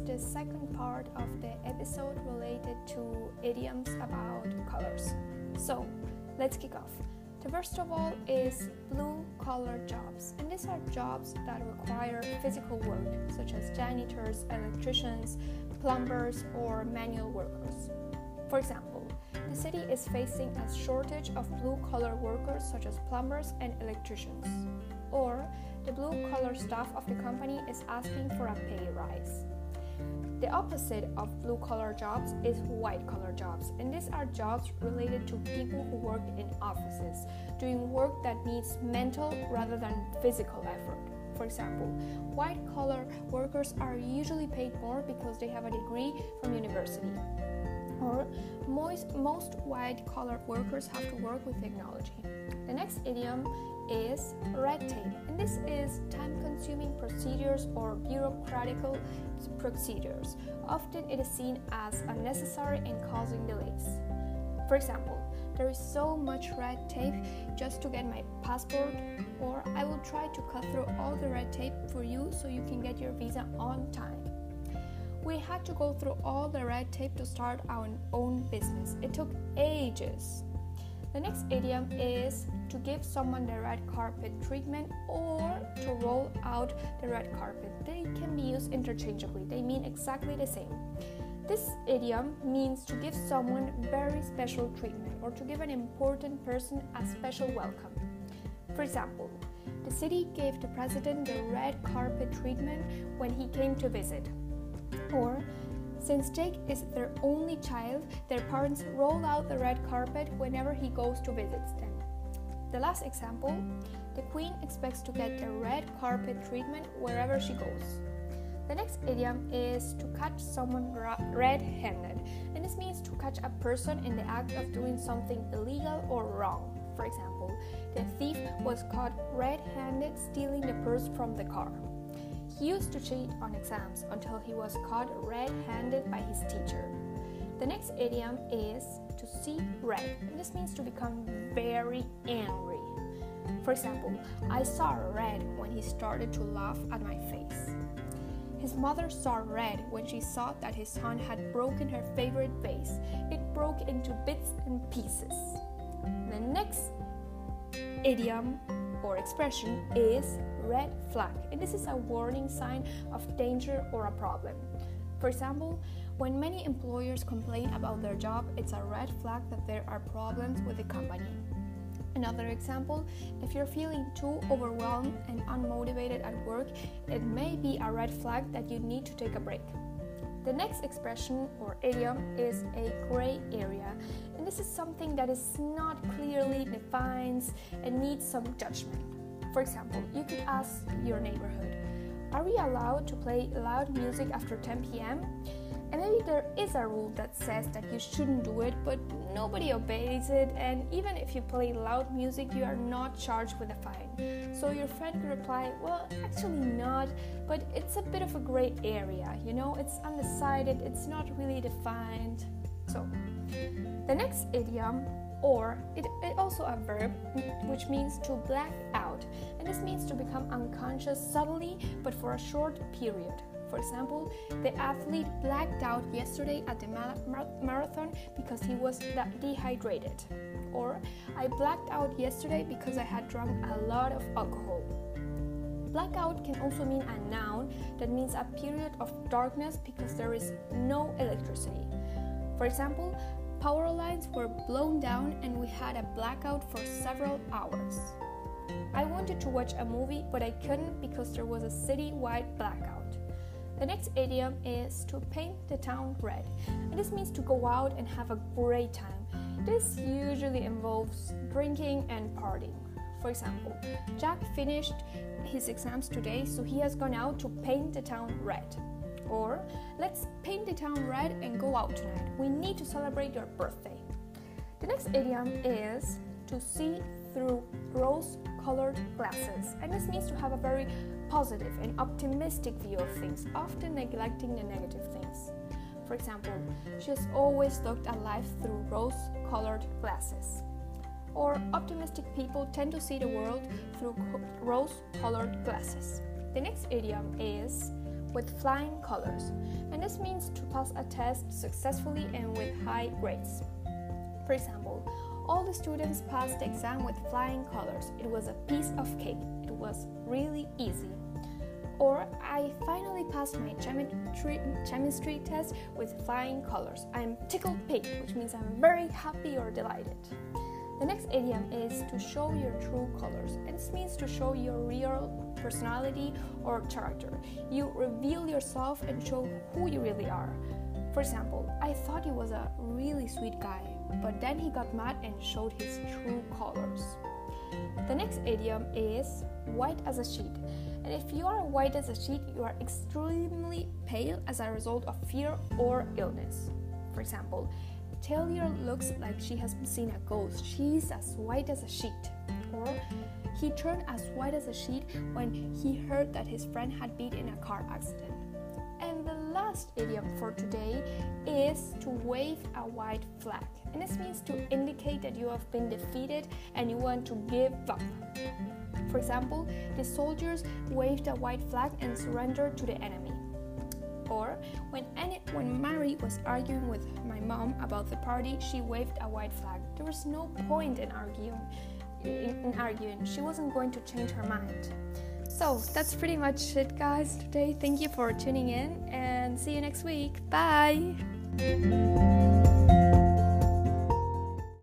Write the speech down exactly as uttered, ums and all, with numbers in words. is the second part of the episode related to idioms about colors. So let's kick off. The first of all is blue-collar jobs, and these are jobs that require physical work, such as janitors, electricians, plumbers, or manual workers. For example, the city is facing a shortage of blue-collar workers, such as plumbers and electricians. Or the blue-collar staff of the company is asking for a pay rise. The opposite of blue-collar jobs is white-collar jobs, and these are jobs related to people who work in offices, doing work that needs mental rather than physical effort. For example, white-collar workers are usually paid more because they have a degree from university. Or most, most white-collar workers have to work with technology. The next idiom is red tape, and this is time-consuming procedures or bureaucratic procedures. Often it is seen as unnecessary and causing delays. For example, there is so much red tape just to get my passport, or I will try to cut through all the red tape for you so you can get your visa on time. We had to go through all the red tape to start our own business. It took ages. The next idiom is to give someone the red carpet treatment or to roll out the red carpet. They can be used interchangeably. They mean exactly the same. This idiom means to give someone very special treatment or to give an important person a special welcome. For example, the city gave the president the red carpet treatment when he came to visit. Or, since Jake is their only child, their parents roll out the red carpet whenever he goes to visit them. The last example, the queen expects to get the red carpet treatment wherever she goes. The next idiom is to catch someone red-handed, and this means to catch a person in the act of doing something illegal or wrong. For example, the thief was caught red-handed stealing the purse from the car. He used to cheat on exams until he was caught red-handed by his teacher. The next idiom is to see red, and this means to become very angry. For example, I saw red when he started to laugh at my face. His mother saw red when she saw that his son had broken her favorite vase. It broke into bits and pieces. The next idiom or expression is red flag, and this is a warning sign of danger or a problem. For example, when many employers complain about their job, it's a red flag that there are problems with the company. Another example, if you're feeling too overwhelmed and unmotivated at work, it may be a red flag that you need to take a break. The next expression or idiom is a gray area, and this is something that is not clearly defined and needs some judgment. For example, you could ask your neighborhood, are we allowed to play loud music after ten p.m? And maybe there is a rule that says that you shouldn't do it, but nobody obeys it, and even if you play loud music, you are not charged with a fine. So your friend could reply, well, actually not, but it's a bit of a gray area, you know, it's undecided, it's not really defined. So, the next idiom, or it, it also a verb, which means to black out, and this means to become unconscious suddenly, but for a short period. For example, the athlete blacked out yesterday at the ma- mar- marathon because he was de- dehydrated. Or, I blacked out yesterday because I had drunk a lot of alcohol. Blackout can also mean a noun that means a period of darkness because there is no electricity. For example, power lines were blown down and we had a blackout for several hours. I wanted to watch a movie, but I couldn't because there was a city-wide blackout. The next idiom is to paint the town red, and this means to go out and have a great time. This usually involves drinking and partying. For example, Jack finished his exams today, so he has gone out to paint the town red. Or, let's paint the town red and go out tonight. We need to celebrate your birthday. The next idiom is to see through rose-colored glasses, and this means to have a very positive and optimistic view of things, often neglecting the negative things. For example, she has always looked at life through rose-colored glasses. Or optimistic people tend to see the world through co- rose-colored glasses. The next idiom is with flying colors, and this means to pass a test successfully and with high grades. For example, all the students passed the exam with flying colors. It was a piece of cake. It was really easy. Or, I finally passed my chemistry, chemistry test with flying colors. I'm tickled pink, which means I'm very happy or delighted. The next idiom is to show your true colors. And this means to show your real personality or character. You reveal yourself and show who you really are. For example, I thought he was a really sweet guy, but then he got mad and showed his true colors. The next idiom is white as a sheet. And if you are white as a sheet, you are extremely pale as a result of fear or illness. For example, Taylor looks like she has seen a ghost. She's as white as a sheet. Or, he turned as white as a sheet when he heard that his friend had been in a car accident. And the last idiom for today is to wave a white flag. And this means to indicate that you have been defeated and you want to give up. For example, the soldiers waved a white flag and surrendered to the enemy. Or, when, any, when Mary was arguing with my mom about the party, she waved a white flag. There was no point in arguing. In, in arguing. She wasn't going to change her mind. So, that's pretty much it, guys, today. Thank you for tuning in and see you next week. Bye!